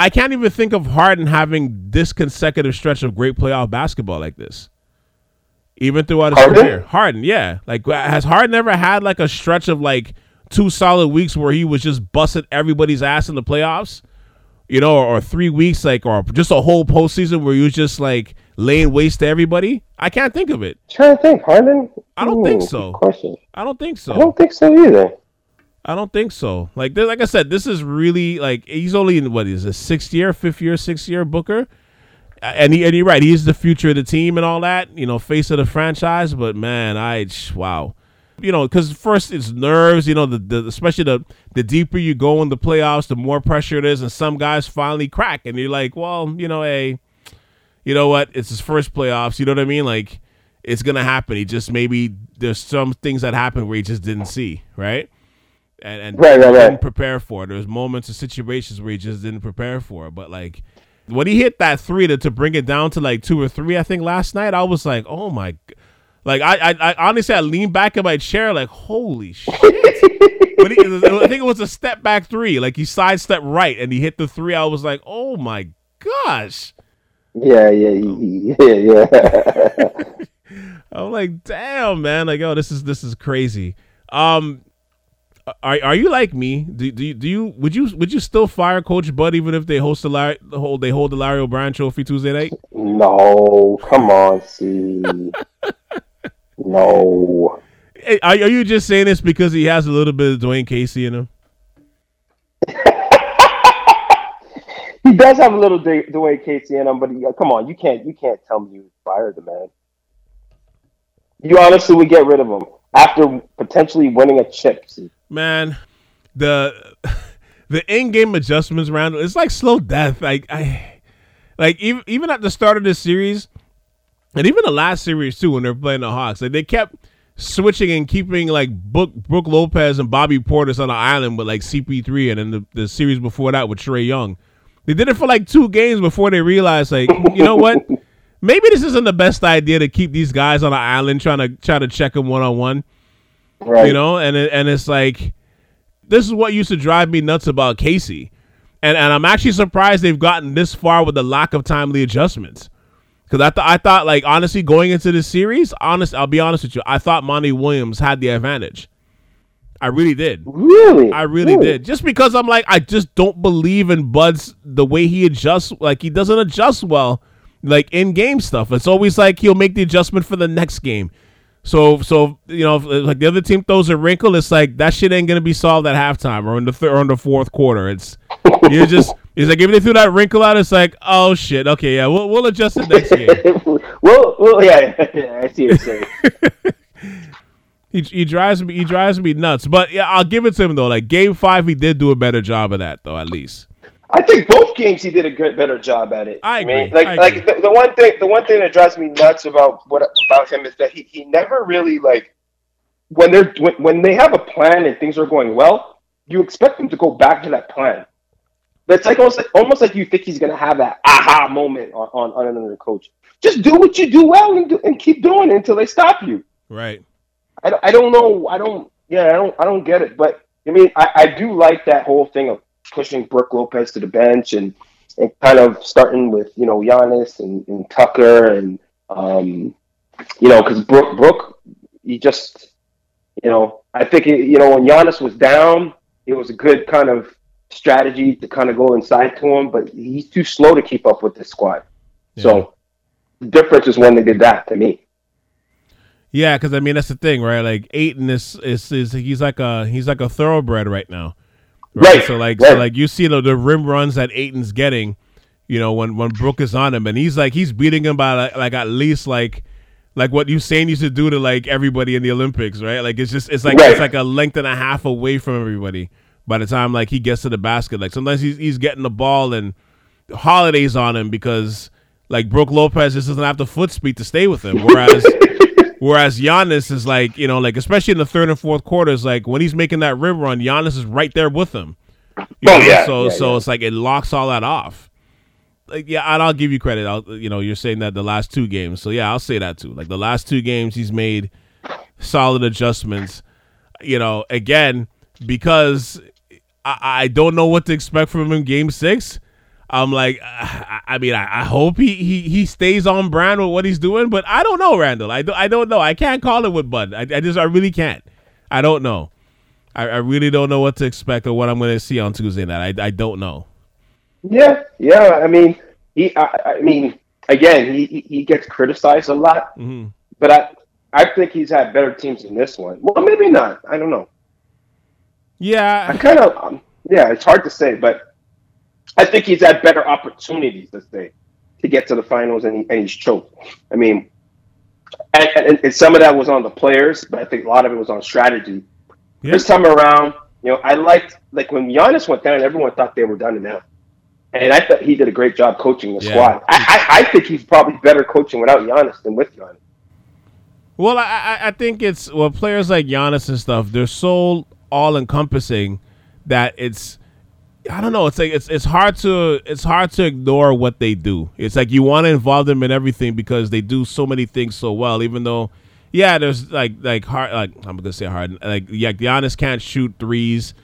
I can't even think of Harden having this consecutive stretch of great playoff basketball like this, even throughout his Harden? career. Harden, yeah. Like, has Harden ever had, like, a stretch of, like, two solid weeks where he was just busting everybody's ass in the playoffs? You know, or, or three weeks, like, or just a whole postseason where he was just, like, laying waste to everybody? I can't think of it. I'm trying to think. Harden? I don't Ooh, think so. Question. I don't think so. I don't think so either. I don't think so. Like, like I said, this is really like he's only in what is a sixth year, fifth year, sixth year Booker, and he and you're right. He's the future of the team and all that. You know, face of the franchise. But man, I wow, you know, because first it's nerves. You know, the, the especially the the deeper you go in the playoffs, the more pressure it is, and some guys finally crack, and you're like, well, you know, hey, you know what? It's his first playoffs. You know what I mean? Like, it's gonna happen. He just maybe there's some things that happen where he just didn't see, right? And, and right, right, right. didn't prepare for it. There's moments and situations where he just didn't prepare for it. But, like, when he hit that three to, to bring it down to, like, two or three, I think, last night, I was like, oh, my. Like, I, I, I honestly, I leaned back in my chair like, holy shit. But he, I think it was a step back three. Like, he sidestepped right, and he hit the three. I was like, oh, my gosh. Yeah, yeah, yeah, yeah. I'm like, damn, man. Like, oh, this is this is crazy. Um. Are are you like me? Do do you, do you would you would you still fire Coach Bud even if they host the Larry, hold they hold the Larry O'Brien Trophy Tuesday night? No, come on, C. No. Hey, are are you just saying this because he has a little bit of Dwayne Casey in him? He does have a little D- Dwayne Casey in him, but he, come on, you can't you can't tell me you fired the man. You honestly would get rid of him after potentially winning a chip. Man, the the in-game adjustments round, it's like slow death. Like I, like even even at the start of this series, and even the last series too, when they're playing the Hawks, like they kept switching and keeping like Brook, Brook Lopez and Bobby Portis on the island with like C P three, and then the, the series before that with Trae Young. They did it for like two games before they realized, like, you know what? Maybe this isn't the best idea to keep these guys on an island trying to try to check them one on one, you know. And it, and it's like, this is what used to drive me nuts about Casey, and and I'm actually surprised they've gotten this far with the lack of timely adjustments. Because I thought I thought like honestly going into this series, honest, I'll be honest with you, I thought Monty Williams had the advantage. I really did. Really? I really, really did. Just because I'm like, I just don't believe in Bud's, the way he adjusts. Like, he doesn't adjust well, like, in-game stuff. It's always like he'll make the adjustment for the next game. So, so you know, if, like, the other team throws a wrinkle, it's like, that shit ain't going to be solved at halftime or in the, th- or in the fourth quarter. It's you're just, it's like, if they threw that wrinkle out, it's like, oh, shit, okay, yeah, we'll, we'll adjust the next game. well, well, yeah, yeah, I see what you're saying. He he drives me he drives me nuts, but yeah, I'll give it to him though. Like game five, he did do a better job of that though, at least. I think both games he did a good better job at it. I agree. I mean, like I agree. like the, the one thing the one thing that drives me nuts about what about him is that he, he never really like when they're when, when they have a plan and things are going well, you expect them to go back to that plan. But it's like almost like, almost like you think he's gonna have that aha moment on, on, on another coach. Just do what you do well and do, and keep doing it until they stop you. Right. I don't, I don't know. I don't. Yeah, I don't. I don't get it. But I mean, I, I do like that whole thing of pushing Brook Lopez to the bench and, and kind of starting with you know Giannis and, and Tucker and um, you know because Brook Brook he just you know I think it, you know when Giannis was down it was a good kind of strategy to kind of go inside to him, but he's too slow to keep up with this squad. Yeah. So the difference is when they did that to me. Yeah, because I mean that's the thing, right? Like Ayton is, is is he's like a he's like a thoroughbred right now, right? right. So like right. so like you see the the rim runs that Ayton's getting, you know, when when Brook is on him, and he's like he's beating him by like, like at least like like what Usain used to do to like everybody in the Olympics, right? Like it's just it's like right. it's like a length and a half away from everybody by the time like he gets to the basket. Like sometimes he's he's getting the ball and Holiday's on him because like Brook Lopez just doesn't have the foot speed to stay with him, whereas. Whereas Giannis is like, you know, like especially in the third and fourth quarters, like when he's making that rim run, Giannis is right there with him. You oh know? yeah. So yeah, so yeah. It's like it locks all that off. Like yeah, and I'll give you credit. I'll, you know, you're saying that the last two games. So yeah, I'll say that too. Like the last two games, he's made solid adjustments. You know, again because I, I don't know what to expect from him in Game Six. I'm like, I, I mean, I, I hope he, he he stays on brand with what he's doing, but I don't know, Randall. I, do, I don't know. I can't call it with Bud. I, I just, I really can't. I don't know. I, I really don't know what to expect or what I'm going to see on Tuesday night. I, I don't know. Yeah, yeah. I mean, he. I, I mean, again, he, he gets criticized a lot, mm-hmm. but I I think he's had better teams than this one. Well, maybe not. I don't know. Yeah, I kind of. Um, yeah, it's hard to say, but. I think he's had better opportunities, let's say, to get to the finals, and, he, and he's choked. I mean, and, and, and some of that was on the players, but I think a lot of it was on strategy. Yeah. This time around, you know, I liked, like, when Giannis went down, everyone thought they were done and out. And I thought he did a great job coaching the yeah. squad. I, I, I think he's probably better coaching without Giannis than with Giannis. Well, I, I think it's, well, players like Giannis and stuff, they're so all-encompassing that it's, I don't know. It's like it's it's hard to it's hard to ignore what they do. It's like you want to involve them in everything because they do so many things so well. Even though, yeah, there's like like hard like I'm gonna say hard like yeah, Giannis can't shoot threes.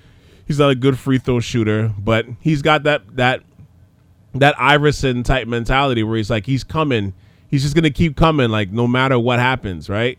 He's not a good free throw shooter, but he's got that that that Iverson type mentality where he's like he's coming. He's just gonna keep coming like no matter what happens, right?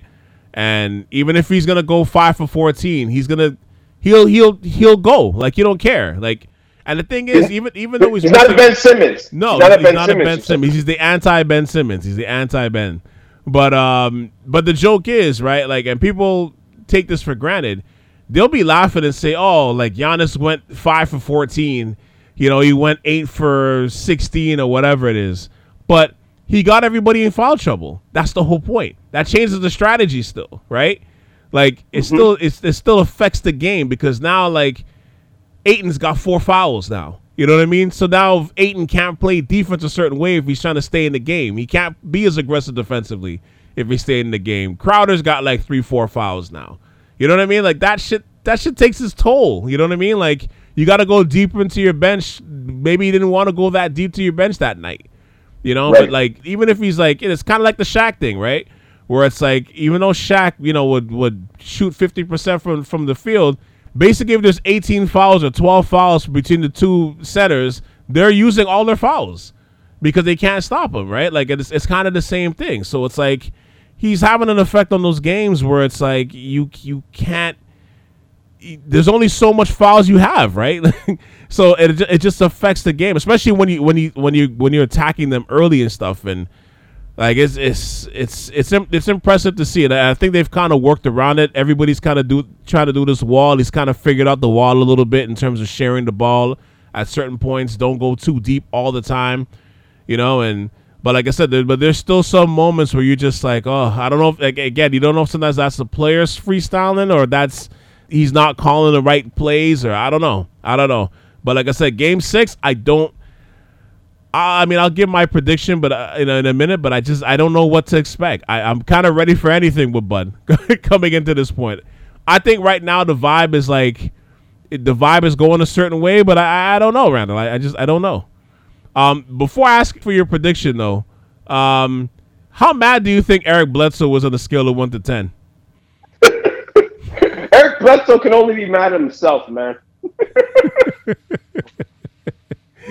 And even if he's gonna go five for fourteen, he's gonna he'll he'll he'll go like you don't care like. And the thing is, even even though he's, he's not a Ben Simmons, no, he's not, he's a, ben not Simmons. a Ben Simmons. He's the anti Ben Simmons. He's the anti Ben. But um, but the joke is right, like, and people take this for granted. They'll be laughing and say, "Oh, like Giannis went five for fourteen, you know, he went eight for sixteen or whatever it is. But he got everybody in foul trouble. That's the whole point. That changes the strategy still, right? Like, it mm-hmm. still it's, it still affects the game because now, like, Ayton's got four fouls now. You know what I mean? So now Ayton can't play defense a certain way if he's trying to stay in the game. He can't be as aggressive defensively if he stayed in the game. Crowder's got, like, three, four fouls now. You know what I mean? Like, that shit that shit takes its toll. You know what I mean? Like, you got to go deeper into your bench. Maybe you didn't want to go that deep to your bench that night. You know, right. But, like, even if he's, like, it's kind of like the Shaq thing, right? Where it's, like, even though Shaq, you know, would, would shoot fifty percent from, from the field, basically if there's eighteen fouls or twelve fouls between the two setters, they're using all their fouls because they can't stop him, right? Like, it's, it's kind of the same thing. So it's, like, he's having an effect on those games where it's, like, you you can't – there's only so much fouls you have, right? So it it just affects the game, especially when you when you when you when you're attacking them early and stuff, and like it's it's it's it's it's impressive to see it. I think they've kind of worked around it. Everybody's kind of do trying to do this wall. He's kind of figured out the wall a little bit in terms of sharing the ball at certain points. Don't go too deep all the time, you know. And but like I said, there, but there's still some moments where you're just like, oh, I don't know. If, like, again, you don't know if sometimes that's the players freestyling or that's he's not calling the right plays or I don't know. I don't know. But like I said, game six, I don't. I mean, I'll give my prediction, but uh, in, a, in a minute. But I just I don't know what to expect. I, I'm kind of ready for anything with Bud coming into this point. I think right now the vibe is like the vibe is going a certain way, but I, I don't know, Randall. I, I just I don't know. Um, before I ask for your prediction, though, um, how mad do you think Eric Bledsoe was on the scale of one to ten? Eric Bledsoe can only be mad at himself, man.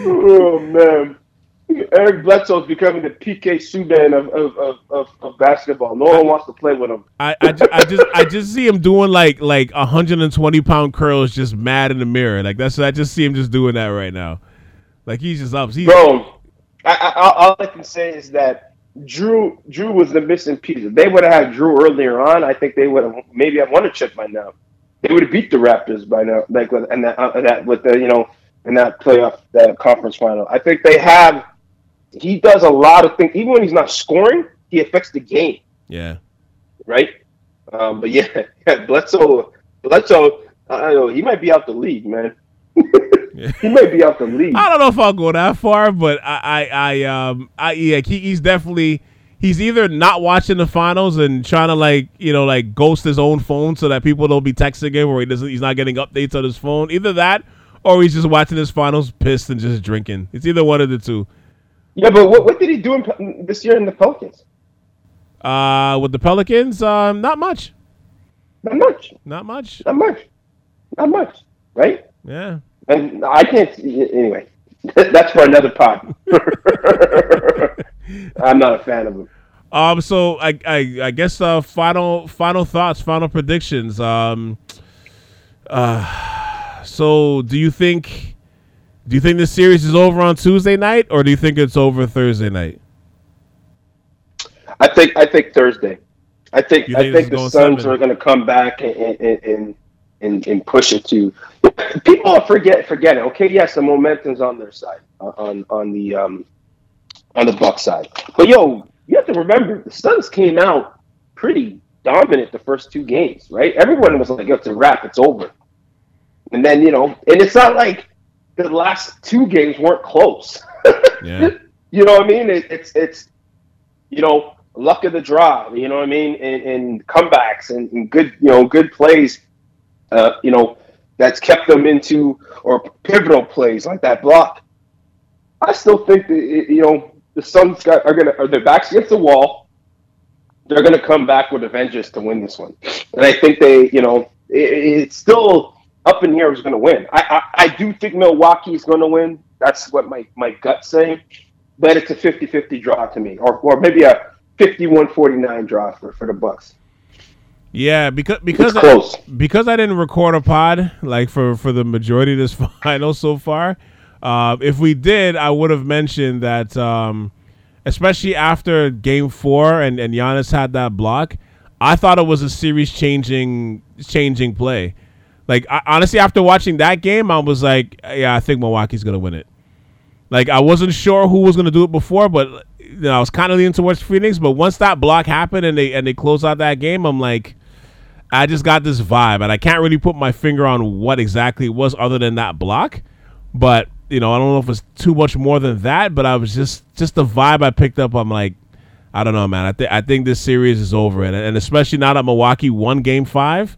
Oh man, Eric Bledsoe is becoming the P K Subban of of, of, of of basketball. No one wants to play with him. I, I, just, I just I just see him doing like like one hundred twenty pound curls, just mad in the mirror. Like that's I just see him just doing that right now. Like he's just up. He's Bro, I, I, all I can say is that Jrue Jrue was the missing piece. If they would have had Jrue earlier on, I think they would have maybe have won a chip by now. They would have beat the Raptors by now, like with and that, uh, that with the you know. In that playoff, that conference final. I think they have, he does a lot of things. Even when he's not scoring, he affects the game. Yeah. Right? Um, but yeah, yeah, Bledsoe, Bledsoe, I don't know, he might be out the league, man. Yeah. He might be out the league. I don't know if I'll go that far, but I, I, I um, I, yeah, he, he's definitely, he's either not watching the finals and trying to like, you know, like ghost his own phone so that people don't be texting him or he doesn't, he's not getting updates on his phone. Either that, or he's just watching his finals, pissed and just drinking. It's either one of the two. Yeah, but what what did he do in, this year in the Pelicans? Uh, with the Pelicans, um, not much. Not much. Not much. Not much. Not much. Right? Yeah. And I can't. Anyway, that's for another pod. I'm not a fan of him. Um. So I I I guess uh final final thoughts, final predictions. Um. Uh. So, do you think, do you think this series is over on Tuesday night, or do you think it's over Thursday night? I think I think Thursday. I think you I think, think the Suns seven? Are going to come back and and, and and and push it to. People forget forget it. Okay, yes, the momentum's on their side, on on the um on the Bucks side. But yo, you have to remember the Suns came out pretty dominant the first two games, right? Everyone was like, "It's a wrap. It's over." And then, you know, and it's not like the last two games weren't close. Yeah. You know what I mean? It, it's, it's you know, luck of the draw, you know what I mean? And, and comebacks and, and good, you know, good plays, uh, you know, that's kept them into, or pivotal plays like that block. I still think that, you know, the Suns got, are going to, their backs against the wall. They're going to come back with a vengeance to win this one. And I think they, you know, it, it's still up in here is going to win. I, I I do think Milwaukee is going to win. That's what my, my gut's saying. But it's a fifty-fifty draw to me, or or maybe a fifty-one forty-nine draw for, for the Bucks. Yeah, because because I, because I didn't record a pod like for, for the majority of this final so far. Uh, if we did, I would have mentioned that, um, especially after Game Four and, and Giannis had that block, I thought it was a series changing changing play. Like, I, honestly, after watching that game, I was like, yeah, I think Milwaukee's going to win it. Like, I wasn't sure who was going to do it before, but you know, I was kind of leaning towards Phoenix. But once that block happened and they and they closed out that game, I'm like, I just got this vibe. And I can't really put my finger on what exactly it was other than that block. But, you know, I don't know if it's too much more than that, but I was just just the vibe I picked up. I'm like, I don't know, man. I, th- I think this series is over. And, and especially now that Milwaukee won game five,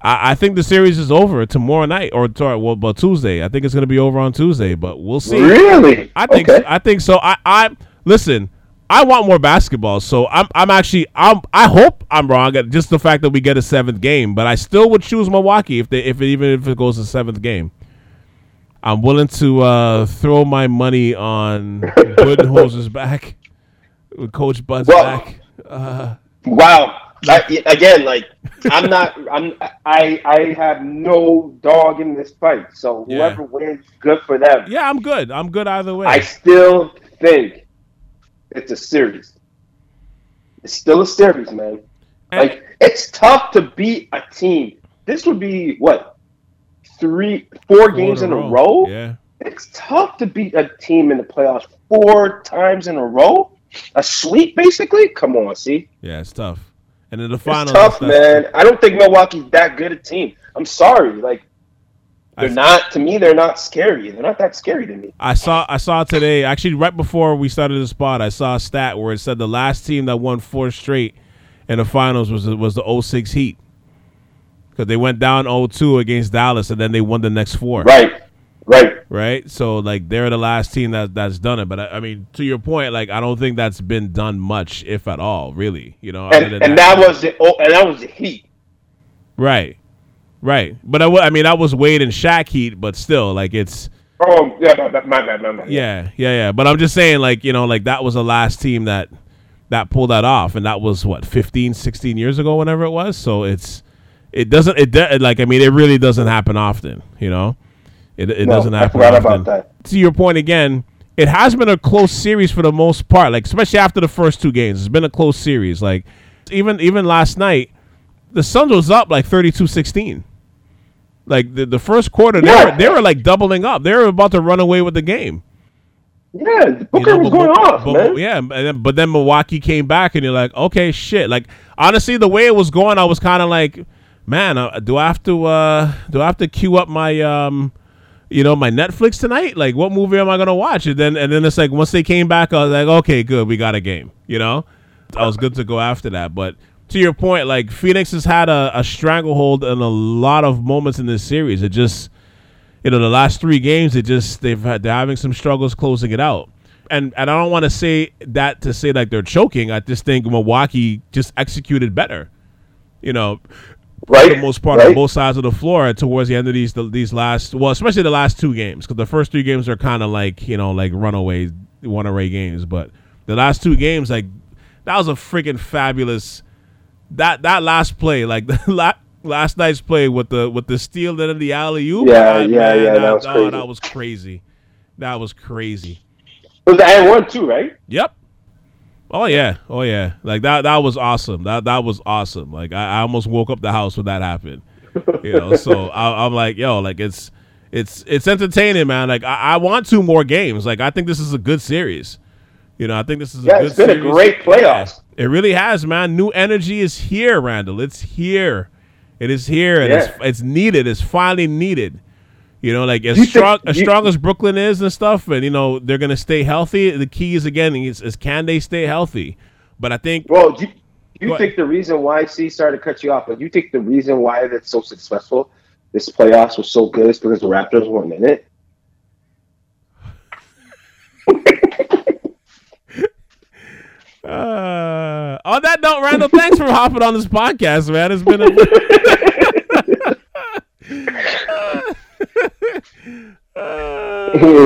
I, I think the series is over tomorrow night or to- well, but Tuesday. I think it's going to be over on Tuesday, but we'll see. Really? I think okay. so. I think so. I, I listen, I want more basketball. So I'm I'm actually I'm I hope I'm wrong at just the fact that we get a seventh game, but I still would choose Milwaukee if they if it, even if it goes to seventh game. I'm willing to uh, throw my money on Budenholzer's back. Coach Bud's well, back. Uh, wow! I, again, like I'm not. I'm. I. I have no dog in this fight. So whoever yeah. wins, good for them. Yeah, I'm good. I'm good either way. I still think it's a series. It's still a series, man. And like it's tough to beat a team. This would be what three, four games in a row. In a row? Yeah, it's tough to beat a team in the playoffs four times in a row. A sweep, basically? Come on, see? Yeah, it's tough. And in the finals... It's tough, man. Tough. I don't think Milwaukee's that good a team. I'm sorry. Like, they're I, not... To me, they're not scary. They're not that scary to me. I saw I saw today... Actually, right before we started this pod, I saw a stat where it said the last team that won four straight in the finals was, was the oh six Heat. Because they went down oh two against Dallas, and then they won the next four. Right. Right. Right. So, like, they're the last team that that's done it. But, I, I mean, to your point, like, I don't think that's been done much, if at all, really. You know, and, and that, that was the oh, and that was the Heat. Right. Right. But, I, I mean, that was Wade and Shaq Heat, but still, like, it's. Oh, yeah, my bad, my bad. Yeah, yeah, yeah. But I'm just saying, like, you know, like, that was the last team that that pulled that off. And that was, what, fifteen, sixteen years ago, whenever it was? So, it's. It doesn't. It de- Like, I mean, it really doesn't happen often, you know? It, it no, doesn't happen. I forgot about that. To your point again, it has been a close series for the most part. Like especially after the first two games, it's been a close series. Like even even last night, the Suns was up like thirty-two sixteen. Like the, the first quarter, yeah. they were they were like doubling up. They were about to run away with the game. Yeah, Booker you know, was but, going but, off, but, man. Yeah, and then, but then Milwaukee came back, and you're like, okay, shit. Like honestly, the way it was going, I was kind of like, man, uh, do I have to uh, do I have to queue up my um. You know, my Netflix tonight? Like, what movie am I going to watch? And then and then it's like, once they came back, I was like, okay, good, we got a game, you know? I was good to go after that. But to your point, like, Phoenix has had a, a stranglehold in a lot of moments in this series. It just, you know, the last three games, it just, they've had, they're having some struggles closing it out. And, and I don't want to say that to say, like, they're choking. I just think Milwaukee just executed better, you know? Right, for the most part right. on both sides of the floor towards the end of these the, these last, well, especially the last two games, because the first three games are kind of like, you know, like runaway, runaway games. But the last two games, like, that was a freaking fabulous, that that last play, like, the la- last night's play with the with the steal and the alley-oop. Yeah, God, yeah, man, yeah, that, that was crazy. Oh, that was crazy. That was crazy. It was the and one, too, right? Yep. Oh yeah, oh yeah! Like that—that that was awesome. That—that that was awesome. Like I, I almost woke up the house when that happened. You know, so I, I'm like, yo, like it's, it's, it's entertaining, man. Like I, I want two more games. Like I think this is a good series. You know, I think this is a yeah, good. It's been series. A great playoffs. Yeah, it really has, man. New energy is here, Randall. It's here. It is here, and yeah. it's it's needed. It's finally needed. You know, like as you strong think, as you, strong as Brooklyn is and stuff, and you know they're gonna stay healthy. The key is again is, is can they stay healthy? But I think. Well, you, you think ahead. The reason why C started to cut you off, but you think the reason why that's so successful, this playoffs was so good, is because the Raptors weren't in it. uh, on that note, Randall, thanks for hopping on this podcast, man. It's been a. uh,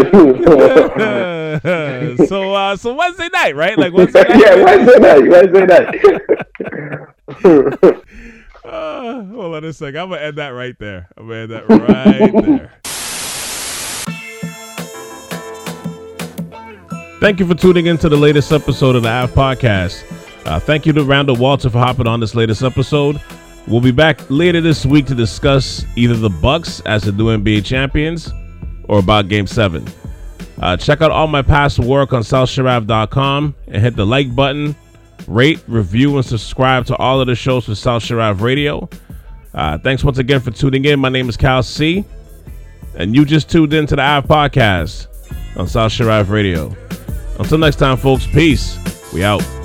so uh, so Wednesday night, right? Like Wednesday night. Yeah, Wednesday night, Wednesday night. uh, hold on a sec. I'm gonna end that right there. I'm gonna end that right there. Thank you for tuning in to the latest episode of the Half Podcast. Uh, thank you to Randall Walter for hopping on this latest episode. We'll be back later this week to discuss either the Bucks as the new N B A champions or about Game seven. Uh, check out all my past work on South Sharaf dot com and hit the like button, rate, review, and subscribe to all of the shows for South Sharaf Radio. Uh, thanks once again for tuning in. My name is Cal C, and you just tuned in to the Ave Podcast on South Sharaf Radio. Until next time, folks, peace. We out.